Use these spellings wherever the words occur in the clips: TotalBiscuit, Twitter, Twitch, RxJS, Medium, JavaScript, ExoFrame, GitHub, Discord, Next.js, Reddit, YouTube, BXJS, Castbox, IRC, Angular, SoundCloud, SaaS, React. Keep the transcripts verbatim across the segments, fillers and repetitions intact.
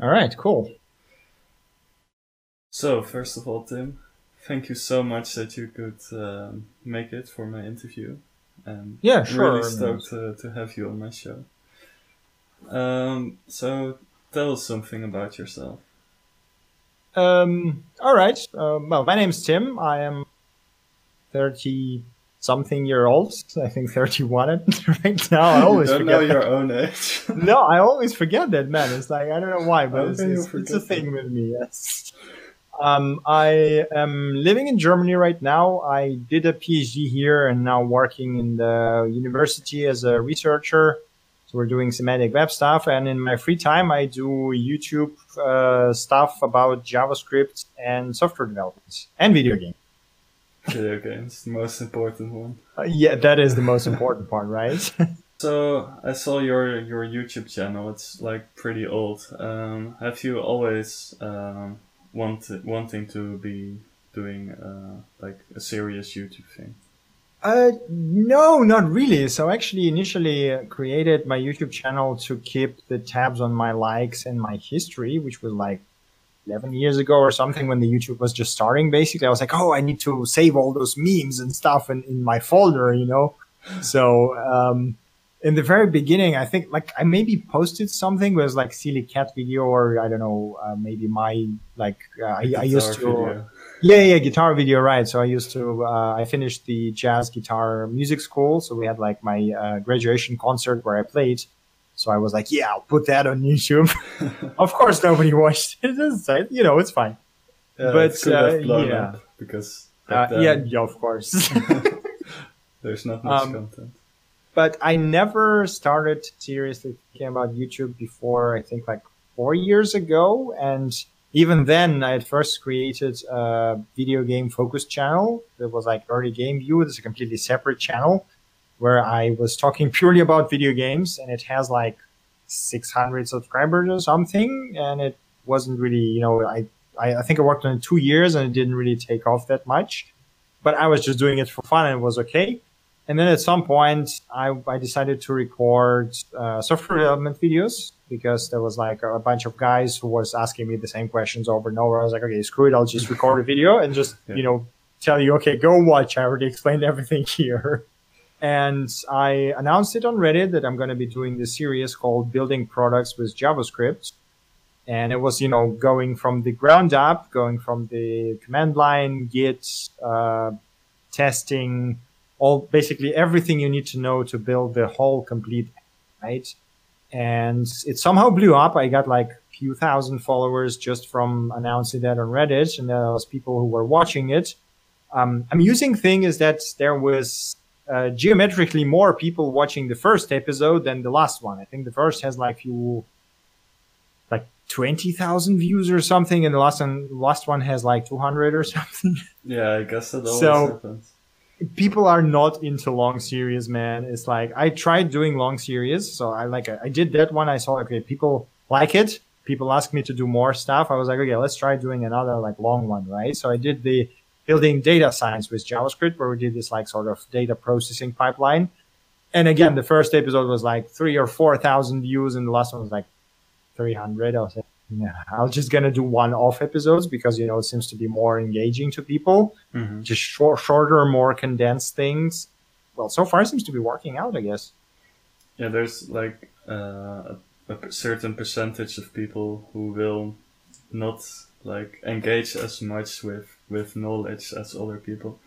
All right, cool. So first of all, Tim, thank you so much that you could um, make it for my interview. And yeah, sure. I'm really stoked uh, to have you on my show. Um, so tell us something about yourself. Um, all right. Uh, well, my name's Tim. I am thirty something year old. I think thirty-one right now. I always you don't forget know your that. Own age. No, I always forget that, man. It's like, I don't know why, but it's, it's, it's a thing that. With me. Yes. Um, I am living in Germany right now. I did a PhD here and now working in the university as a researcher. So we're doing semantic web stuff. And in my free time, I do YouTube uh, stuff about JavaScript and software development and video games. Video games, the most important one. Uh, yeah, that is the most important part, right? So I saw your, your YouTube channel. It's like pretty old. Um, have you always... Um, Want, wanting to be doing uh, like a serious YouTube thing? Uh, no, not really. So I actually initially created my YouTube channel to keep the tabs on my likes and my history, which was like eleven years ago or something when the YouTube was just starting. Basically, I was like, oh, I need to save all those memes and stuff in, in my folder, you know? So um, in the very beginning, I think like I maybe posted something was like silly cat video or I don't know, uh, maybe my like uh, I, I used to video. yeah yeah guitar video, right? So I used to uh, I finished the jazz guitar music school, so we had like my uh, graduation concert where I played. So I was like, yeah, I'll put that on YouTube. Of course, nobody watched it. You know, it's fine. Yeah, but it could uh, have blown yeah, up because uh, yeah, yeah, of course. There's not much um, content. But I never started seriously thinking about YouTube before, I think, like four years ago. And even then, I had first created a video game focused channel that was like Early Game View. It's a completely separate channel where I was talking purely about video games. And it has like six hundred subscribers or something. And it wasn't really, you know, I, I think I worked on it two years and it didn't really take off that much. But I was just doing it for fun and it was okay. And then at some point, I, I decided to record uh, software development videos because there was like a, a bunch of guys who was asking me the same questions over and over. I was like, okay, screw it. I'll just record a video and just, yeah. you know, tell you, okay, go watch. I already explained everything here. And I announced it on Reddit that I'm going to be doing this series called Building Products with JavaScript. And it was, you know, going from the ground up, going from the command line, Git, uh, testing, all basically everything you need to know to build the whole complete app, right? And it somehow blew up. I got like a few thousand followers just from announcing that on Reddit, and there was people who were watching it. Um, amusing thing is that there was uh, geometrically more people watching the first episode than the last one. I think the first has like few, like twenty thousand views or something, and the last one, last one has like two hundred or something. Yeah, I guess that always so, happens. People are not into long series, man. It's like, I tried doing long series. So I like, I did that one. I saw, okay, people like it. People ask me to do more stuff. I was like, okay, let's try doing another like long one, right? So I did the building data science with JavaScript where we did this like sort of data processing pipeline. And again, the first episode was like three or four thousand views. And the last one was like three hundred. I was like, yeah, I'm just going to do one-off episodes because, you know, it seems to be more engaging to people. Mm-hmm. Just short, shorter, more condensed things. Well, so far it seems to be working out, I guess. Yeah, there's like uh, a certain percentage of people who will not like engage as much with, with knowledge as other people.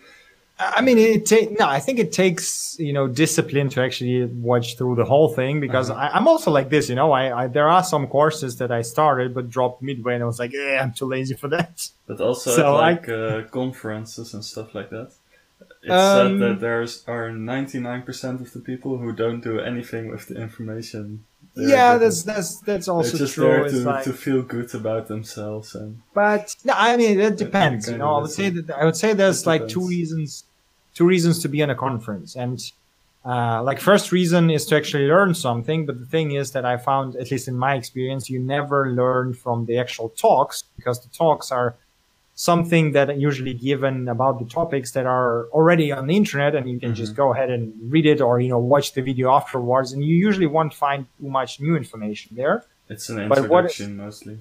I mean, it ta- no, I think it takes, you know, discipline to actually watch through the whole thing because uh-huh. I, I'm also like this, you know, I, I there are some courses that I started but dropped midway and I was like, eh, I'm too lazy for that. But also so at like I... uh, conferences and stuff like that, it's um, said that there's are ninety-nine percent of the people who don't do anything with the information. They're yeah, getting, that's that's that's also just true. There to, it's like, to feel good about themselves, and but no, I mean that depends. You know, I would say that I would say there's like two reasons, two reasons to be in a conference, and uh, like first reason is to actually learn something. But the thing is that I found, at least in my experience, you never learn from the actual talks because the talks are something that are usually given about the topics that are already on the internet and you can mm-hmm. just go ahead and read it or, you know, watch the video afterwards. And you usually won't find too much new information there. It's an introduction what, mostly.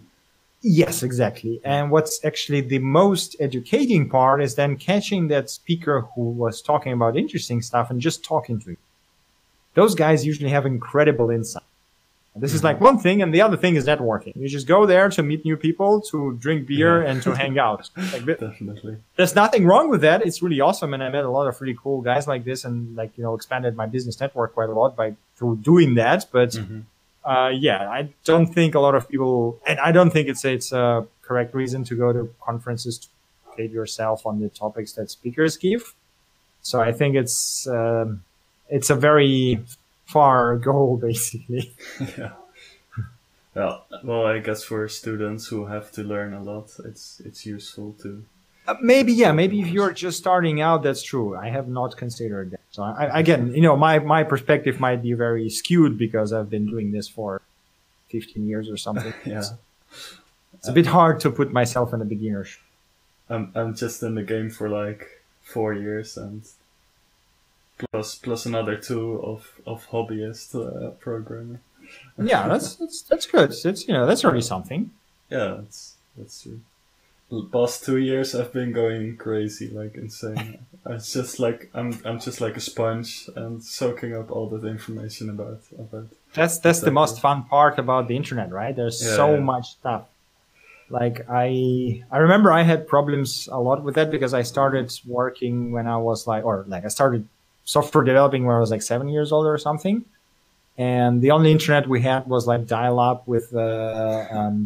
Yes, exactly. And what's actually the most educating part is then catching that speaker who was talking about interesting stuff and just talking to you. Those guys usually have incredible insight. This mm-hmm. is like one thing, and the other thing is networking. You just go there to meet new people, to drink beer, yeah. and to hang out. Like, definitely. There's nothing wrong with that. It's really awesome, and I met a lot of really cool guys like this, and like you know, expanded my business network quite a lot by through doing that. But mm-hmm. uh, yeah, I don't think a lot of people, and I don't think it's it's a correct reason to go to conferences to educate yourself on the topics that speakers give. So I think it's um, it's a very far goal, basically. Yeah. Well, well, I guess for students who have to learn a lot, it's it's useful to. Uh, maybe yeah, maybe if you're just starting out, that's true. I have not considered that. So I, again, you know, my my perspective might be very skewed because I've been doing this for fifteen years or something. Yeah. So it's a bit hard to put myself in a beginner. I'm I'm just in the game for like four years and. Plus, plus another two of of hobbyist uh, programming. Yeah, that's that's that's good. It's you know that's already something. Yeah, that's that's true. The past two years, I've been going crazy, like insane. It's just like I'm I'm just like a sponge and soaking up all that information about about. That's that's the most fun part about the internet, right? There's yeah, so yeah. much stuff. Like I, I remember I had problems a lot with that because I started working when I was like, or like I started. software developing when I was like seven years old or something. And the only internet we had was like dial-up with uh, um,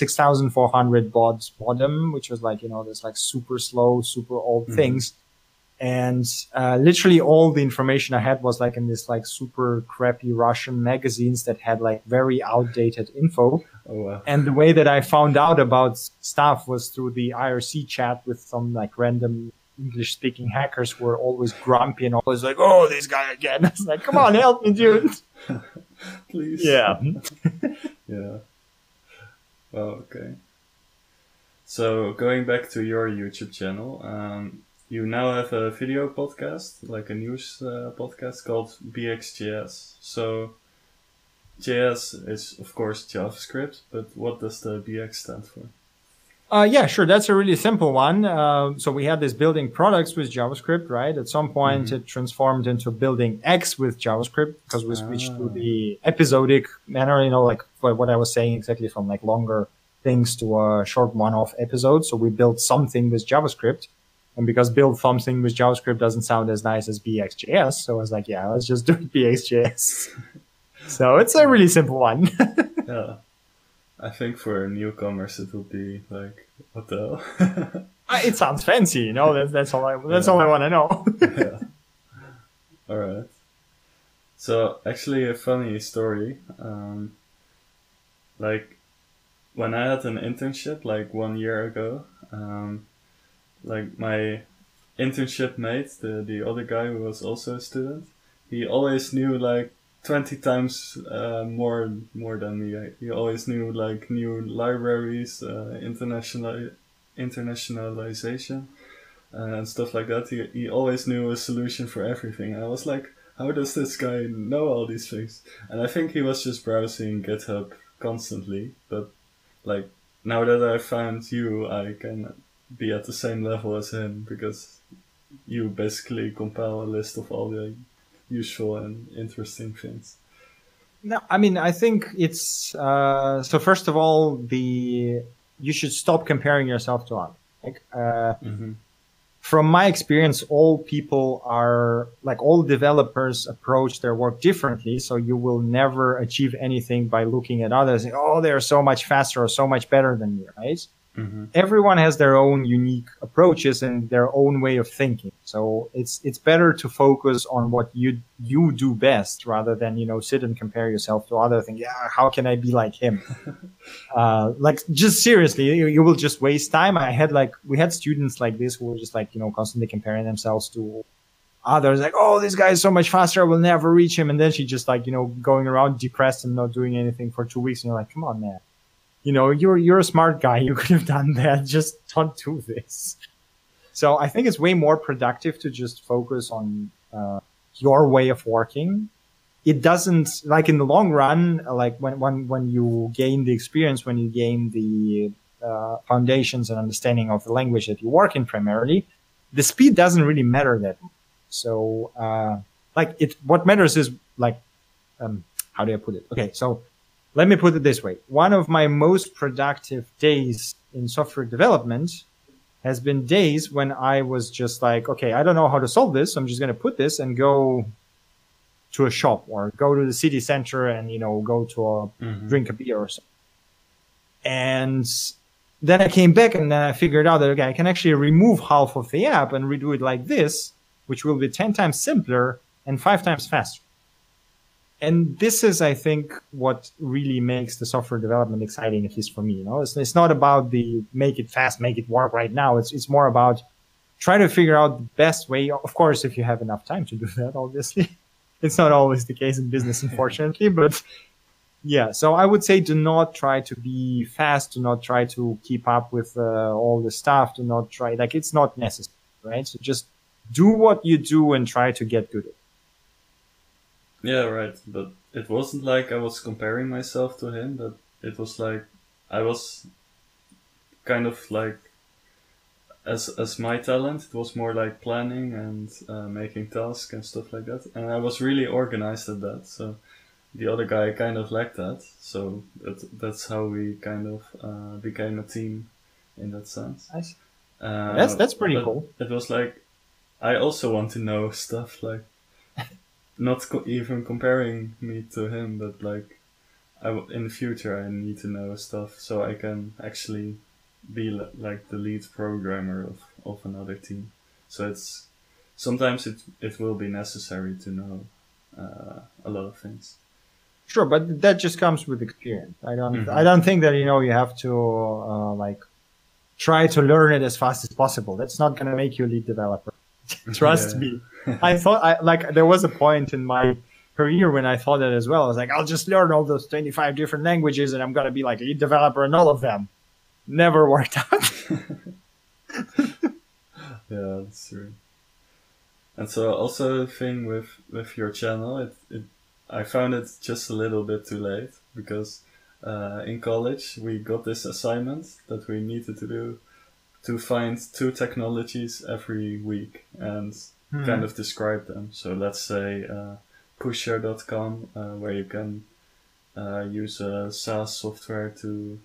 six thousand four hundred baud modem, which was like, you know, this like super slow, super old mm-hmm. things. And uh, literally all the information I had was like in this like super crappy Russian magazines that had like very outdated info. Oh, wow. And the way that I found out about stuff was through the I R C chat with some like random English-speaking hackers were always grumpy and always like, "Oh, this guy again!" I was like, "Come on, help me, dude!" Please. Yeah. Yeah. Well, okay. So going back to your YouTube channel, um, you now have a video podcast, like a news uh, podcast called B X J S. So J S is of course JavaScript, but what does the B X stand for? Uh, yeah, sure. That's a really simple one. Uh, so we had this building products with JavaScript, right? At some point, mm-hmm. it transformed into building X with JavaScript because we switched ah. to the episodic manner, you know, like what I was saying exactly from like longer things to a short one-off episode. So we built something with JavaScript. And because build something with JavaScript doesn't sound as nice as B X J S, so I was like, yeah, let's just do B X J S. So it's a really simple one. Yeah. I think for newcomers it would be like, what the hell? It sounds fancy, you know. That's that's all I that's yeah. all I want to know. Yeah. All right. So actually, a funny story. Um, like when I had an internship, like one year ago, um, like my internship mate, the the other guy who was also a student, he always knew like. twenty times uh, more more than me. I, you always knew like new libraries, uh, international internationalization, uh, and stuff like that. He, he always knew a solution for everything. I was like, how does this guy know all these things? And I think he was just browsing GitHub constantly. But like now that I found you, I can be at the same level as him because you basically compile a list of all the useful and interesting things. No, I mean, I think it's uh, so. First of all, the you should stop comparing yourself to others. Like, uh, mm-hmm. From my experience, all people are like all developers approach their work differently. So you will never achieve anything by looking at others. And, oh, they are so much faster or so much better than me, right? Mm-hmm. Everyone has their own unique approaches and their own way of thinking. So it's it's better to focus on what you you do best rather than, you know, sit and compare yourself to other things. Yeah, how can I be like him? uh, like, just seriously, you, you will just waste time. I had like, we had students like this who were just like, you know, constantly comparing themselves to others. Like, oh, this guy is so much faster. I will never reach him. And then she just like, you know, going around depressed and not doing anything for two weeks. And you're like, come on, man. You know, you're you're a smart guy. You could have done that. Just don't do this. So I think it's way more productive to just focus on uh, your way of working. it doesn't, like in the long run, like when, when, when you gain the experience, when you gain the uh, foundations and understanding of the language that you work in primarily, the speed doesn't really matter that much. So, uh, like it, what matters is like, um, how do I put it? Okay. So let me put it this way. One of my most productive days in software development has been days when I was just like, okay, I don't know how to solve this. So I'm just going to put this and go to a shop or go to the city center and, you know, go to a mm-hmm. drink a beer or something. And then I came back and then I figured out that, okay, I can actually remove half of the app and redo it like this, which will be ten times simpler and five times faster. And this is, I think, what really makes the software development exciting, at least for me. You know, it's, it's not about the make it fast, make it work right now. It's, it's more about try to figure out the best way. Of course, if you have enough time to do that, obviously. It's not always the case in business, unfortunately, but yeah. So I would say do not try to be fast. Do not try to keep up with uh, all the stuff. Do not try, like it's not necessary, right? So just do what you do and try to get good at it. Yeah, right. But it wasn't like I was comparing myself to him, but it was like I was kind of like, as as my talent, it was more like planning and uh, making tasks and stuff like that. And I was really organized at that. So the other guy kind of lacked that. So that, that's how we kind of uh, became a team in that sense. Nice. Uh, that's, that's pretty cool. It was like, I also want to know stuff like, not co- even comparing me to him, but like, I w- in the future I need to know stuff so I can actually be l- like the lead programmer of, of another team. So it's sometimes it it will be necessary to know uh, a lot of things. Sure, but that just comes with experience. I don't mm-hmm. I don't think that you know you have to uh, like try to learn it as fast as possible. That's not going to make you a lead developer. Trust yeah. me. I thought I like there was a point in my career when I thought that as well. I was like, I'll just learn all those twenty-five different languages and I'm going to be like a lead developer in all of them. Never worked out. Yeah, that's true. And so also the thing with, with your channel, it, it I found it just a little bit too late because uh, in college we got this assignment that we needed to do to find two technologies every week and hmm. kind of describe them. So let's say uh, pusher dot com, uh, where you can uh, use a SaaS software to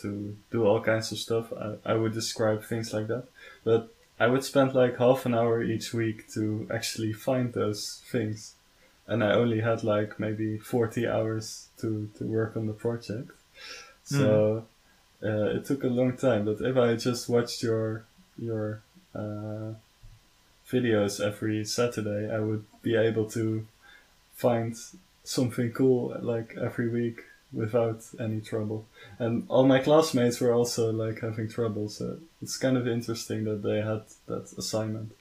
to do all kinds of stuff. I, I would describe things like that. But I would spend like half an hour each week to actually find those things. And I only had like maybe forty hours to, to work on the project. So... Hmm. Uh, it took a long time, but if I just watched your your uh, videos every Saturday, I would be able to find something cool like every week without any trouble. And all my classmates were also like having trouble, so it's kind of interesting that they had that assignment.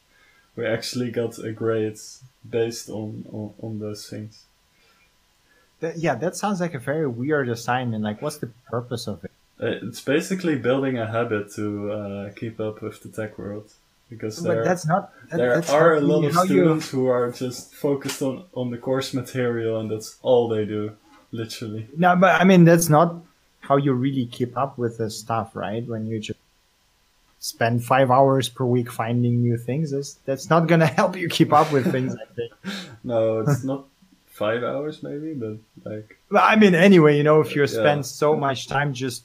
We actually got a grade based on, on, on those things. That, yeah, that sounds like a very weird assignment. Like, what's the purpose of it? It's basically building a habit to uh, keep up with the tech world, because there, that's not, that, there that's are a lot of students you... who are just focused on, on the course material and that's all they do, literally. No, but I mean, that's not how you really keep up with the stuff, right? When you just spend five hours per week finding new things, that's, that's not going to help you keep up with things, I think. No, it's not. Five hours maybe, but like... Well, I mean, anyway, you know, if you yeah. spend so much time just...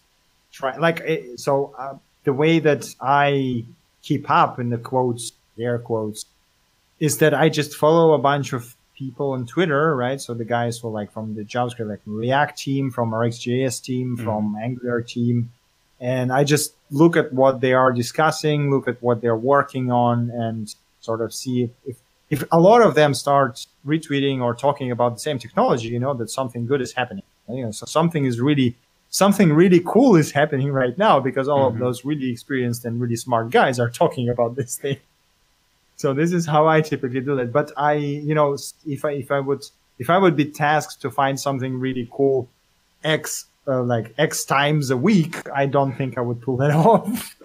Try, like so uh, the way that I keep up in the quotes, air quotes, is that I just follow a bunch of people on Twitter, right? So the guys who like from the JavaScript, like React team, from RxJS team, mm. from Angular team, and I just look at what they are discussing, look at what they're working on, and sort of see if if, if a lot of them start retweeting or talking about the same technology, you know, that something good is happening. You know, so something is really. Something really cool is happening right now because all mm-hmm. of those really experienced and really smart guys are talking about this thing. So this is how I typically do that. But I, you know, if I, if I would, if I would be tasked to find something really cool X, uh, like X times a week, I don't think I would pull that off.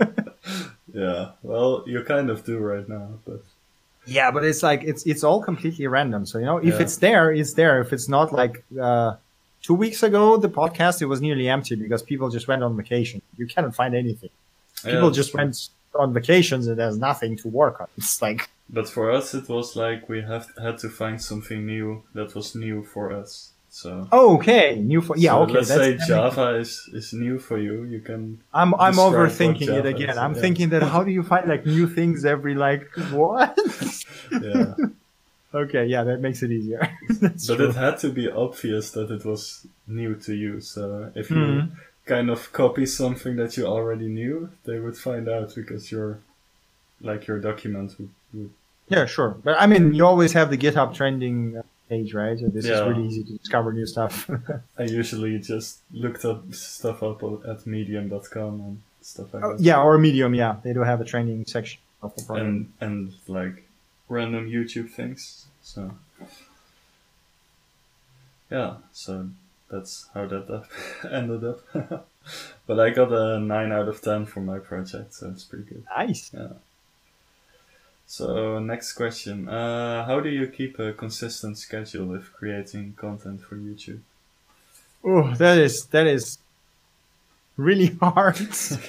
Yeah. Well, you kind of do right now, but Yeah, but it's like it's it's all completely random. So you know, if yeah. it's there, it's there. If it's not, like uh, two weeks ago, the podcast, it was nearly empty because people just went on vacation. You cannot find anything. People yeah, just true. went on vacations and there's nothing to work on. It's like. But for us, it was like we have had to find something new that was new for us. So. Oh, okay, new for yeah. So okay, let's that's say Java is, is new for you. You can. I'm I'm overthinking it again. Is. I'm yeah. thinking that how do you find like new things every like what? yeah. Okay, yeah, that makes it easier. But true. It had to be obvious that it was new to you. So if you mm-hmm. kind of copy something that you already knew, they would find out because your like your document would. would yeah, sure, but I mean, you always have the GitHub trending. Uh, Page, right? So this yeah. is really easy to discover new stuff. I usually just looked up stuff up at medium dot com and stuff like oh, that. Yeah, or Medium, yeah. They do have a training section of the program. And, and like random YouTube things. So yeah, so that's how that up ended up. But I got a nine out of ten for my project, so it's pretty good. Nice. Yeah. So next question, uh, how do you keep a consistent schedule if creating content for YouTube? Oh, that is that is really hard.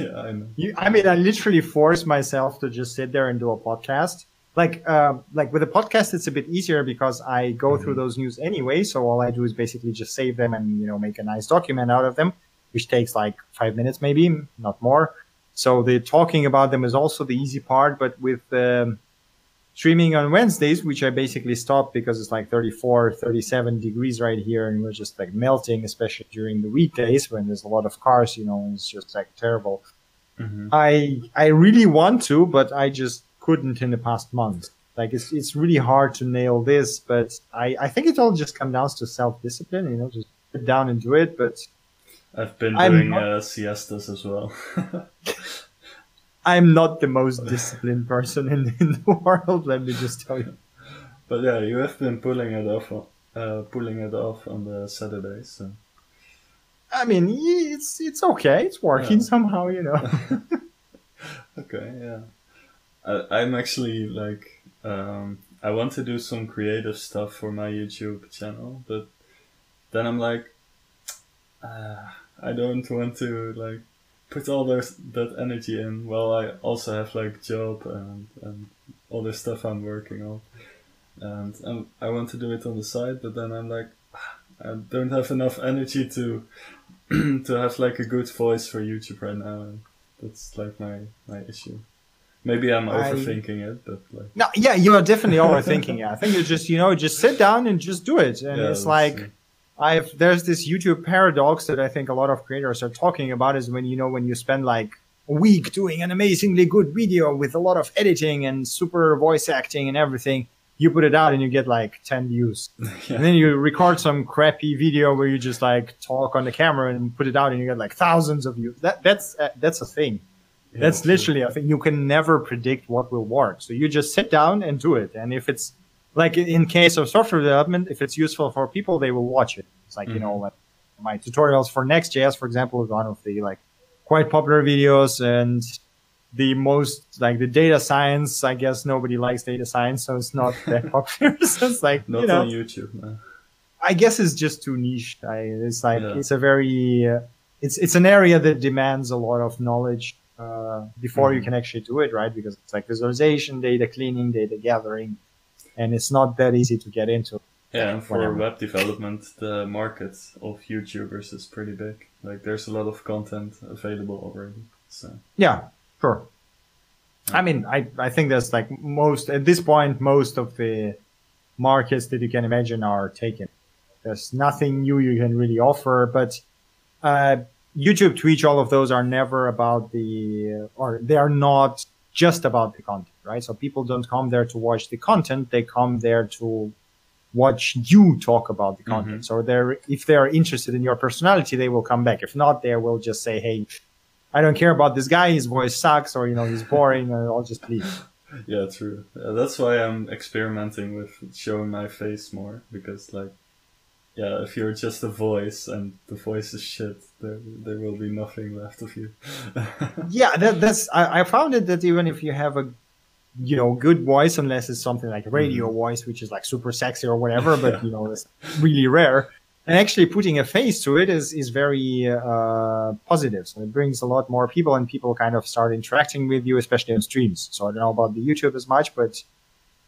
Yeah, I know. You, I mean, I literally force myself to just sit there and do a podcast. Like, uh, like with a podcast, it's a bit easier because I go mm-hmm. through those news anyway. So all I do is basically just save them and you know make a nice document out of them, which takes like five minutes maybe, not more. So the talking about them is also the easy part, but with um, streaming on Wednesdays, which I basically stopped because it's like thirty-four, thirty-seven degrees right here. And we're just like melting, especially during the weekdays when there's a lot of cars, you know, and it's just like terrible. Mm-hmm. I I really want to, but I just couldn't in the past month. Like it's it's really hard to nail this, but I, I think it all just comes down to self-discipline, you know, just sit down and do it. But I've been doing not, uh, siestas as well. I'm not the most disciplined person in, in the world, let me just tell you. But yeah, you have been pulling it off, uh, pulling it off on the Saturdays. So. I mean, it's it's okay. It's working yeah. somehow, you know. Okay, yeah. I, I'm actually like, um, I want to do some creative stuff for my YouTube channel, but then I'm like, Uh, I don't want to like put all those that energy in. Well, I also have like job and and all this stuff I'm working on, and um, I want to do it on the side. But then I'm like, I don't have enough energy to to have like a good voice for YouTube right now. And that's like my my issue. Maybe I'm overthinking I... it, but like no, yeah, you are definitely overthinking it. I think you just you know just sit down and just do it, and yeah, it's like. See. I've, there's this YouTube paradox that I think a lot of creators are talking about is when, you know, when you spend like a week doing an amazingly good video with a lot of editing and super voice acting and everything, you put it out and you get like ten views. Yeah. And then you record some crappy video where you just like talk on the camera and put it out and you get like thousands of views. That, that's, uh, that's a thing. Yeah, that's literally a thing. You can never predict what will work. So you just sit down and do it. And if it's, like in case of software development, if it's useful for people, they will watch it. It's like, mm-hmm. you know, like my tutorials for Next.js, for example, is one of the like quite popular videos and the most like the data science, I guess nobody likes data science, so it's not that popular. So it's like, not you know, on YouTube, man. I guess it's just too niche. I, it's like, yeah. it's a very, uh, it's, it's an area that demands a lot of knowledge uh, before mm-hmm. you can actually do it, right? Because it's like visualization, data cleaning, data gathering. And it's not that easy to get into. Yeah, and for whatever. Web development, the market of YouTubers is pretty big. Like, there's a lot of content available already. So yeah, sure. Yeah. I mean, I, I think that's like most, at this point, most of the markets that you can imagine are taken. There's nothing new you can really offer, but uh, YouTube, Twitch, all of those are never about the, or they are not just about the content. Right, so people don't come there to watch the content; they come there to watch you talk about the content. Mm-hmm. So, they're if they are interested in your personality, they will come back. If not, they will just say, "Hey, I don't care about this guy. His voice sucks, or you know, he's boring, and I'll just leave." Yeah, true. Uh, that's why I'm experimenting with showing my face more because, like, yeah, if you're just a voice and the voice is shit, there there will be nothing left of you. Yeah, that, that's I, I found it that even if you have a you know, good voice, unless it's something like radio mm-hmm. voice, which is like super sexy or whatever, but yeah. you know, it's really rare. And actually putting a face to it is, is very uh, positive. So it brings a lot more people, and people kind of start interacting with you, especially on streams. So I don't know about the YouTube as much, but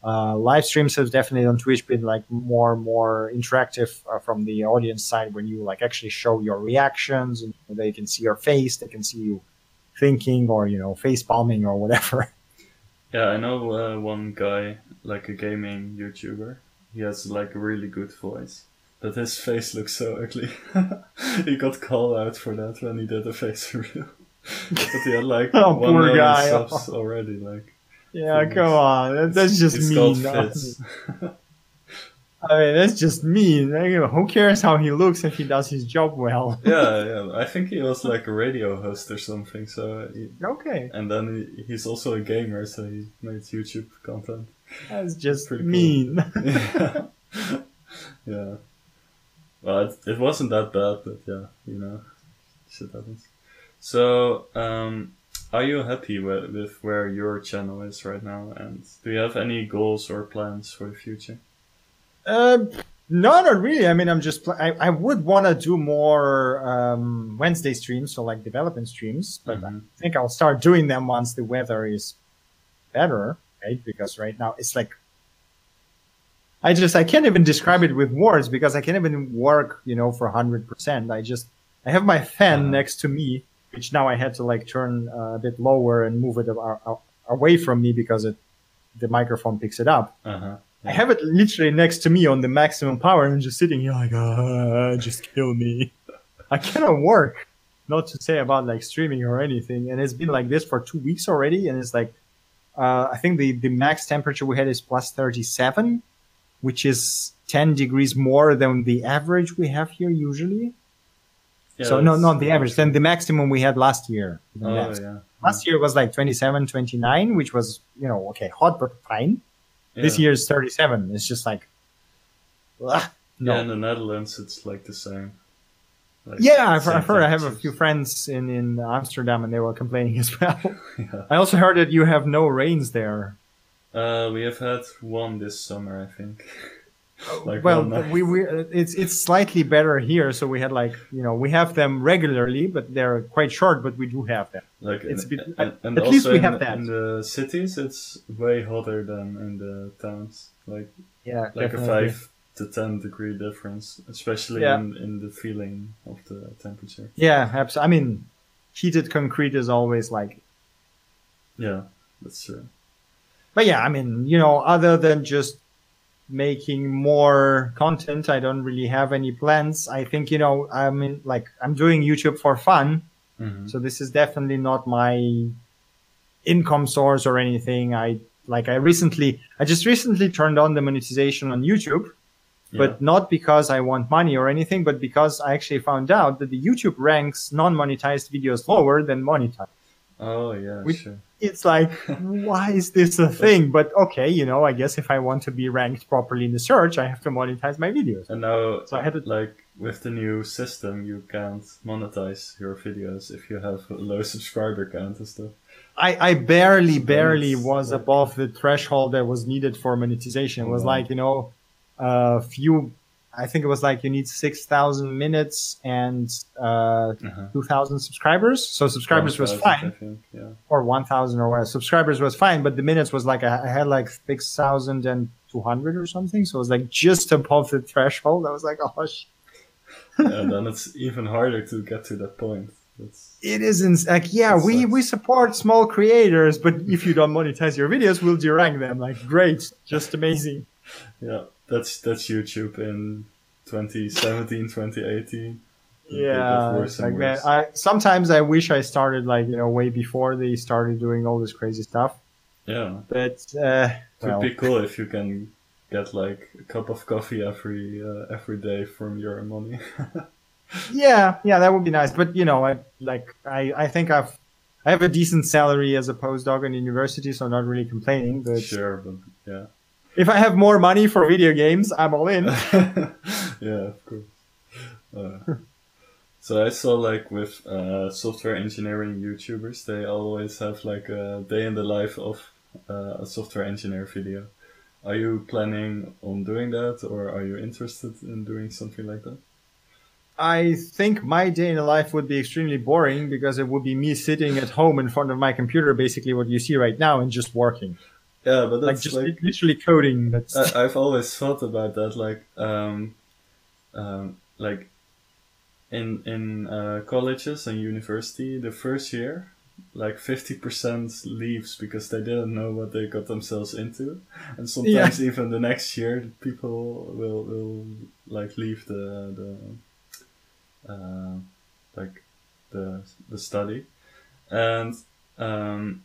uh, live streams have definitely on Twitch been like more and more interactive uh, from the audience side, when you like actually show your reactions and they can see your face, they can see you thinking, or, you know, face palming or whatever. Yeah, I know uh, one guy, like a gaming YouTuber. He has like a really good voice, but his face looks so ugly. He got called out for that when he did a face review. But he had like oh, one million guy. subs oh. already. Like, yeah, come on, that, that's just it's mean. I mean, that's just mean. Who cares how he looks if he does his job well? yeah, yeah. I think he was like a radio host or something. So he, okay. And then he, he's also a gamer, so he made YouTube content. That's just pretty mean. Cool. yeah. yeah. Well, it, it wasn't that bad, but yeah, you know, shit happens. So, um, are you happy with, with where your channel is right now? And do you have any goals or plans for the future? Uh, no, not really. I mean, I'm just, pl- I, I would want to do more um, Wednesday streams, so like development streams, but mm-hmm. I think I'll start doing them once the weather is better, right? Because right now it's like, I just, I can't even describe it with words, because I can't even work, you know, for one hundred percent. I just, I have my fan uh-huh. next to me, which now I had to like turn uh, a bit lower and move it a- a- away from me, because it, the microphone picks it up. Uh-huh. Yeah. I have it literally next to me on the maximum power, and I'm just sitting here like, ah, just kill me. I cannot work, not to say about like streaming or anything. And it's been like this for two weeks already. And it's like, uh, I think the, the max temperature we had is plus thirty-seven. Which is ten degrees more than the average we have here usually. Yeah, so no, not the average, then the maximum we had last year. Oh, yeah. Last yeah. year was like twenty-seven, twenty-nine, which was, you know, okay, hot, but fine. Yeah. This year is thirty-seven. It's just like, ugh, no. Yeah, in the Netherlands, it's like the same. Like yeah, I've heard, I've heard I have a few friends in, in Amsterdam, and they were complaining as well. yeah. I also heard that you have no rains there. Uh, we have had one this summer, I think. like well, we we it's it's slightly better here, so we had like you know we have them regularly, but they're quite short. But we do have them. Like it's in, a bit, and, and at least we in, have that. In the cities, it's way hotter than in the towns. Like yeah, like definitely. a five to ten degree difference, especially yeah. in, in the feeling of the temperature. Yeah, absolutely. I mean, heated concrete is always like. Yeah, that's true. But yeah, I mean, you know, other than just making more content, I don't really have any plans. I think, you know, I mean, like I'm doing YouTube for fun. Mm-hmm. So this is definitely not my income source or anything. I like I recently I just recently turned on the monetization on YouTube, yeah. but not because I want money or anything, but because I actually found out that the YouTube ranks non-monetized videos lower than monetized. Oh, yeah, Which, sure. It's like, why is this a thing? But okay, you know, I guess if I want to be ranked properly in the search, I have to monetize my videos. And now, so I had to... like, with the new system, you can't monetize your videos if you have a low subscriber count and stuff. I, I barely, barely was like... above the threshold that was needed for monetization. It was wow. like, you know, a few... I think it was like you need six thousand minutes and uh, uh-huh. two thousand subscribers. So subscribers was fine. Think, yeah. Or one thousand or whatever. Subscribers was fine, but the minutes was like, I had like six thousand two hundred or something. So it was like just above the threshold. I was like, oh, shit. And then it's even harder to get to that point. That's, it isn't like, yeah, we, like... we support small creators, but if you don't monetize your videos, we'll derank them. Like, great. Just amazing. Yeah. That's that's YouTube in twenty seventeen, twenty eighteen. Yeah, like that. I sometimes I wish I started like you know way before they started doing all this crazy stuff. Yeah, but uh, it would well. be cool if you can get like a cup of coffee every uh, every day from your money. yeah, yeah, that would be nice. But you know, I like I, I think I've I have a decent salary as a postdoc in university, so I'm not really complaining. But sure, but yeah. If I have more money for video games, I'm all in. yeah, of course. Uh, so I saw like with uh, software engineering YouTubers, they always have like a day in the life of uh, a software engineer video. Are you planning on doing that, or are you interested in doing something like that? I think my day in life would be extremely boring, because it would be me sitting at home in front of my computer, basically what you see right now, and just working. Yeah, but that's like just like, literally coding. That's... I, I've always thought about that, like, um, um, like in in uh, colleges and university, the first year, like fifty percent leaves because they didn't know what they got themselves into, and sometimes yeah. even the next year, people will will like leave the the. Uh, like the the study, and um,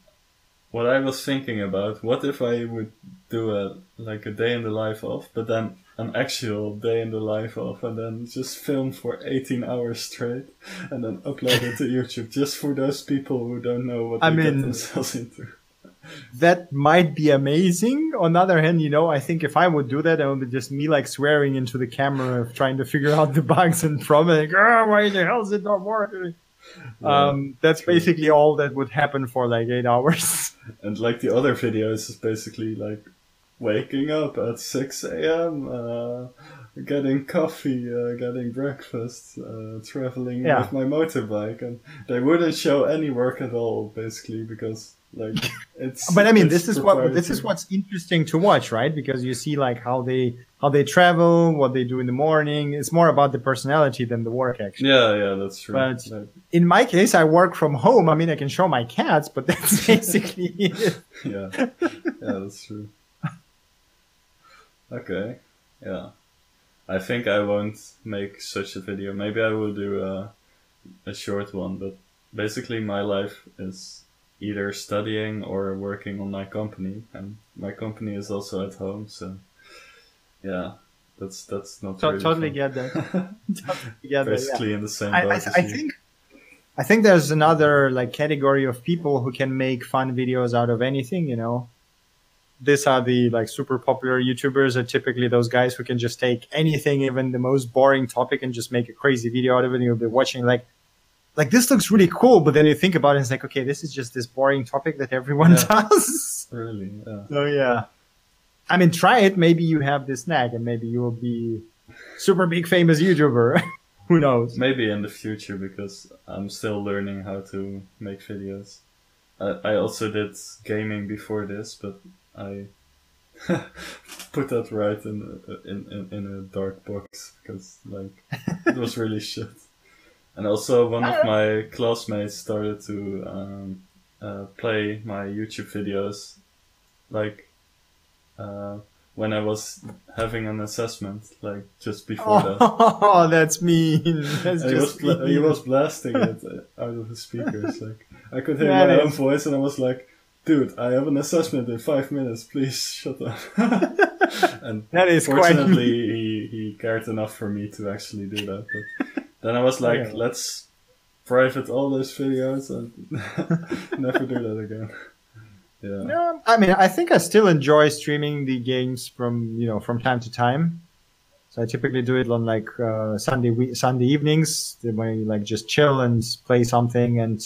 what I was thinking about, what if I would do a like a day in the life of, but then an actual day in the life of, and then just film for eighteen hours straight, and then upload it to YouTube just for those people who don't know what I they mean, get themselves into. That might be amazing. On the other hand, you know, I think if I would do that, it would be just me like swearing into the camera, trying to figure out the bugs and problems. Like, oh, why the hell is it not working? Yeah, um, that's true. Basically all that would happen for like eight hours. And like the other videos is basically like waking up at six a m, uh, getting coffee, uh, getting breakfast, uh, traveling yeah. with my motorbike. And they wouldn't show any work at all, basically, because... Like it's but I mean, this is what this is what's interesting to watch, right? Because you see like how they how they travel, what they do in the morning. It's more about the personality than the work, actually. Yeah, yeah, that's true. But yeah. in my case, I work from home. I mean, I can show my cats, but that's basically it. Yeah, yeah, that's true. Okay, yeah, I think I won't make such a video. Maybe I will do a a short one. But basically, my life is either studying or working on my company, and my company is also at home, so yeah, that's that's not to- really totally get that. Totally get basically that, yeah. in the same. I, I, I think I think there's another like category of people who can make fun videos out of anything, you know. These are the like super popular YouTubers, are typically those guys who can just take anything, even the most boring topic, and just make a crazy video out of it. And you'll be watching like. Like, this looks really cool, but then you think about it, and it's like, okay, this is just this boring topic that everyone yeah. does. Really? Yeah. So, yeah. I mean, try it. Maybe you have this knack, and maybe you will be super big famous YouTuber. Who knows? Maybe in the future, because I'm still learning how to make videos. I, I also did gaming before this, but I put that right in, in, in, in a dark box, because, like, it was really shit. And also one of my classmates started to um, uh, play my YouTube videos, like uh, when I was having an assessment, like just before oh, that. Oh, that's mean. That's and just he, was bla- mean. He was blasting it out of his speakers. Like I could hear that my is... own voice, and I was like, dude, I have an assessment in five minutes, please shut up. And that is fortunately quite... he, he cared enough for me to actually do that. But... Then I was like, okay, let's private all those videos and never do that again. Yeah. No, I mean, I think I still enjoy streaming the games from, you know, from time to time. So I typically do it on like uh, Sunday we- Sunday evenings, where you like just chill and play something, and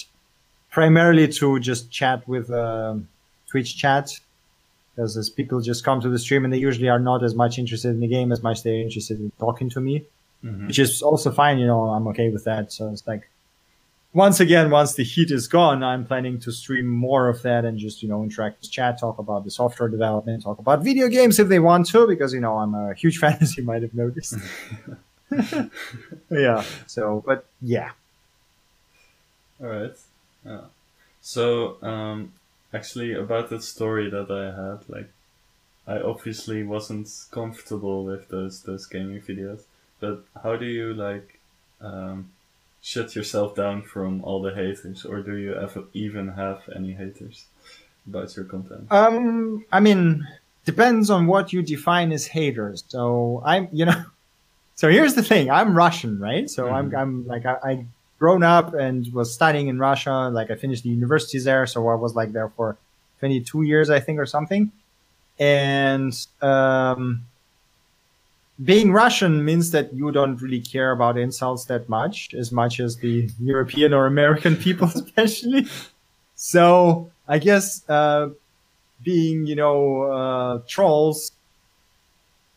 primarily to just chat with uh, Twitch chat, because as people just come to the stream and they usually are not as much interested in the game as much they're interested in talking to me. Mm-hmm. Which is also fine, you know, I'm okay with that. So it's like, once again, once the heat is gone, I'm planning to stream more of that and just, you know, interact with chat, talk about the software development, talk about video games if they want to, because, you know, I'm a huge fan, as you might have noticed. Yeah. So, but yeah. All right. Yeah. So, um, actually about that story that I had, like, I obviously wasn't comfortable with those, those gaming videos. But how do you like um, shut yourself down from all the haters, or do you ever even have any haters about your content? Um, I mean, depends on what you define as haters. So I'm, you know, so here's the thing: I'm Russian, right? So mm-hmm. I'm, I'm like I, I grown up and was studying in Russia. Like I finished the universities there, so I was like there for twenty-two years, I think, or something, and. Um, Being Russian means that you don't really care about insults that much, as much as the European or American people especially. So I guess uh, being, you know, uh, trolls,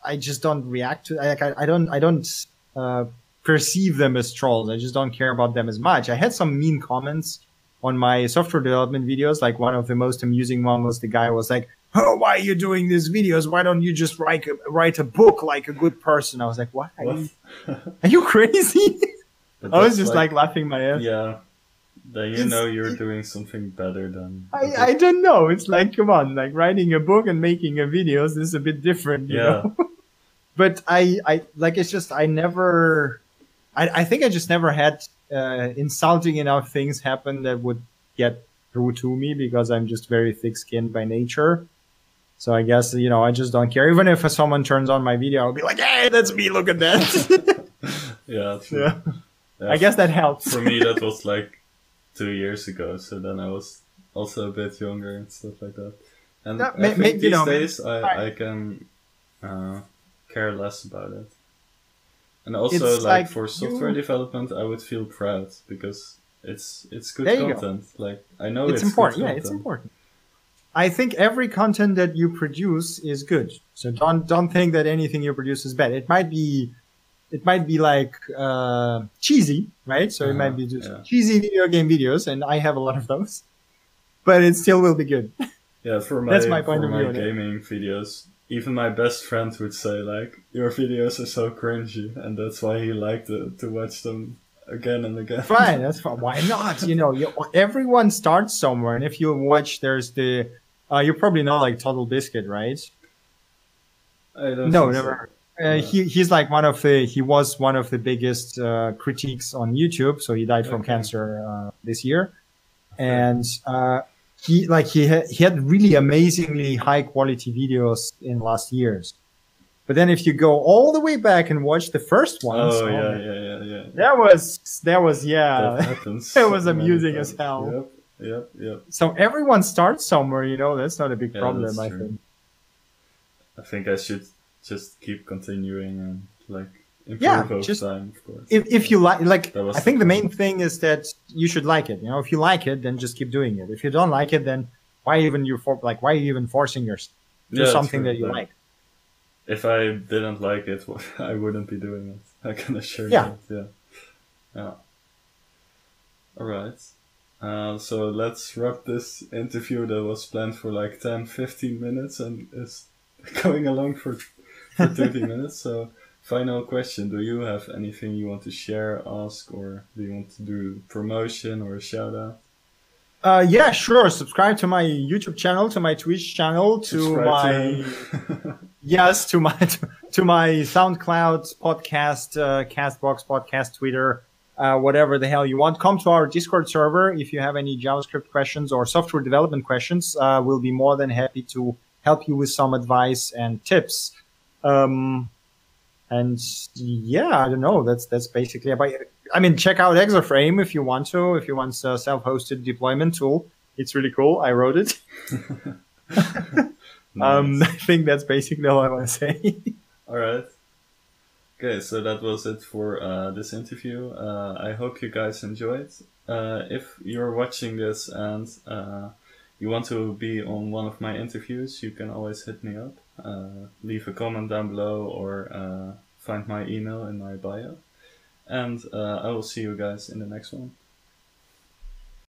I just don't react to. Like, I, I don't, I don't uh, perceive them as trolls. I just don't care about them as much. I had some mean comments on my software development videos. Like, one of the most amusing one was the guy was like, "Oh, why are you doing these videos? Why don't you just write a, write a book like a good person?" I was like, "Why? What? Are you crazy?" I was just like, like laughing my ass. Yeah. Then you it's, know you're doing something better than... I, I don't know. It's like, come on, like writing a book and making a video is a bit different, you yeah. know? But I, I, like, it's just, I never, I, I think I just never had uh, insulting enough things happen that would get through to me, because I'm just very thick-skinned by nature. So I guess, you know, I just don't care. Even if someone turns on my video, I'll be like, "Hey, that's me, look at that." Yeah, true. Yeah. Yeah, I guess that helps. For me, that was like two years ago, so then I was also a bit younger and stuff like that. And no, I may, think may, these you know, days I, I, I can uh, care less about it. And also, like, like for software you... development, I would feel proud, because it's it's good content. Go. Like, I know it's, it's important. Good yeah, it's important. I think every content that you produce is good. So don't don't think that anything you produce is bad. It might be. It might be like uh, cheesy, right? So uh, it might be just yeah. cheesy video game videos, and I have a lot of those. But it still will be good. Yeah, for my, That's my, point for of view my gaming videos, even my best friend would say, like, "Your videos are so cringy," and that's why he liked to, to watch them again and again. Fine, that's fine. Why not? You know, you, everyone starts somewhere, and if you watch, there's the... Uh, you probably know, like, TotalBiscuit, right? I don't no, never so. Uh, yeah. he, he's like one of the, he was one of the biggest uh, critiques on YouTube. So he died from okay. cancer uh, this year. Okay. And uh, he like he, ha he had really amazingly high quality videos in the last years. But then if you go all the way back and watch the first ones. Oh, yeah, the, yeah, yeah, yeah. That was, that was yeah. That happens. It was amusing as hell. Yep, yep, yep. So everyone starts somewhere, you know, that's not a big yeah, problem, I think. I think I should... just keep continuing and like improve yeah, over just, time, of course. If, if you like, like I think the main point. thing is that you should like it. You know, if you like it, then just keep doing it. If you don't like it, then why even you for like why are you even forcing yourself to yeah, something true. that you like? If I didn't like it, I wouldn't be doing it. I can assure yeah. you. Yeah. Yeah. All right. Uh, so let's wrap this interview that was planned for like ten, fifteen minutes and is going along for. For thirty minutes. So, final question: do you have anything you want to share, ask, or do you want to do promotion or a shout out? Uh, yeah, sure. Subscribe to my YouTube channel, to my Twitch channel, to Subscribe my to yes, to my to, to my SoundCloud podcast, uh, Castbox podcast, Twitter, uh, whatever the hell you want. Come to our Discord server if you have any JavaScript questions or software development questions. Uh, we'll be more than happy to help you with some advice and tips. Um, and yeah, I don't know. That's, that's basically about it. I mean, check out ExoFrame if you want to, if you want a self-hosted deployment tool. It's really cool. I wrote it. um, I think that's basically all I want to say. All right. Okay. So that was it for, uh, this interview. Uh, I hope you guys enjoyed. Uh, if you're watching this and, uh, you want to be on one of my interviews, you can always hit me up. Uh, leave a comment down below or uh, find my email in my bio. And uh, I will see you guys in the next one.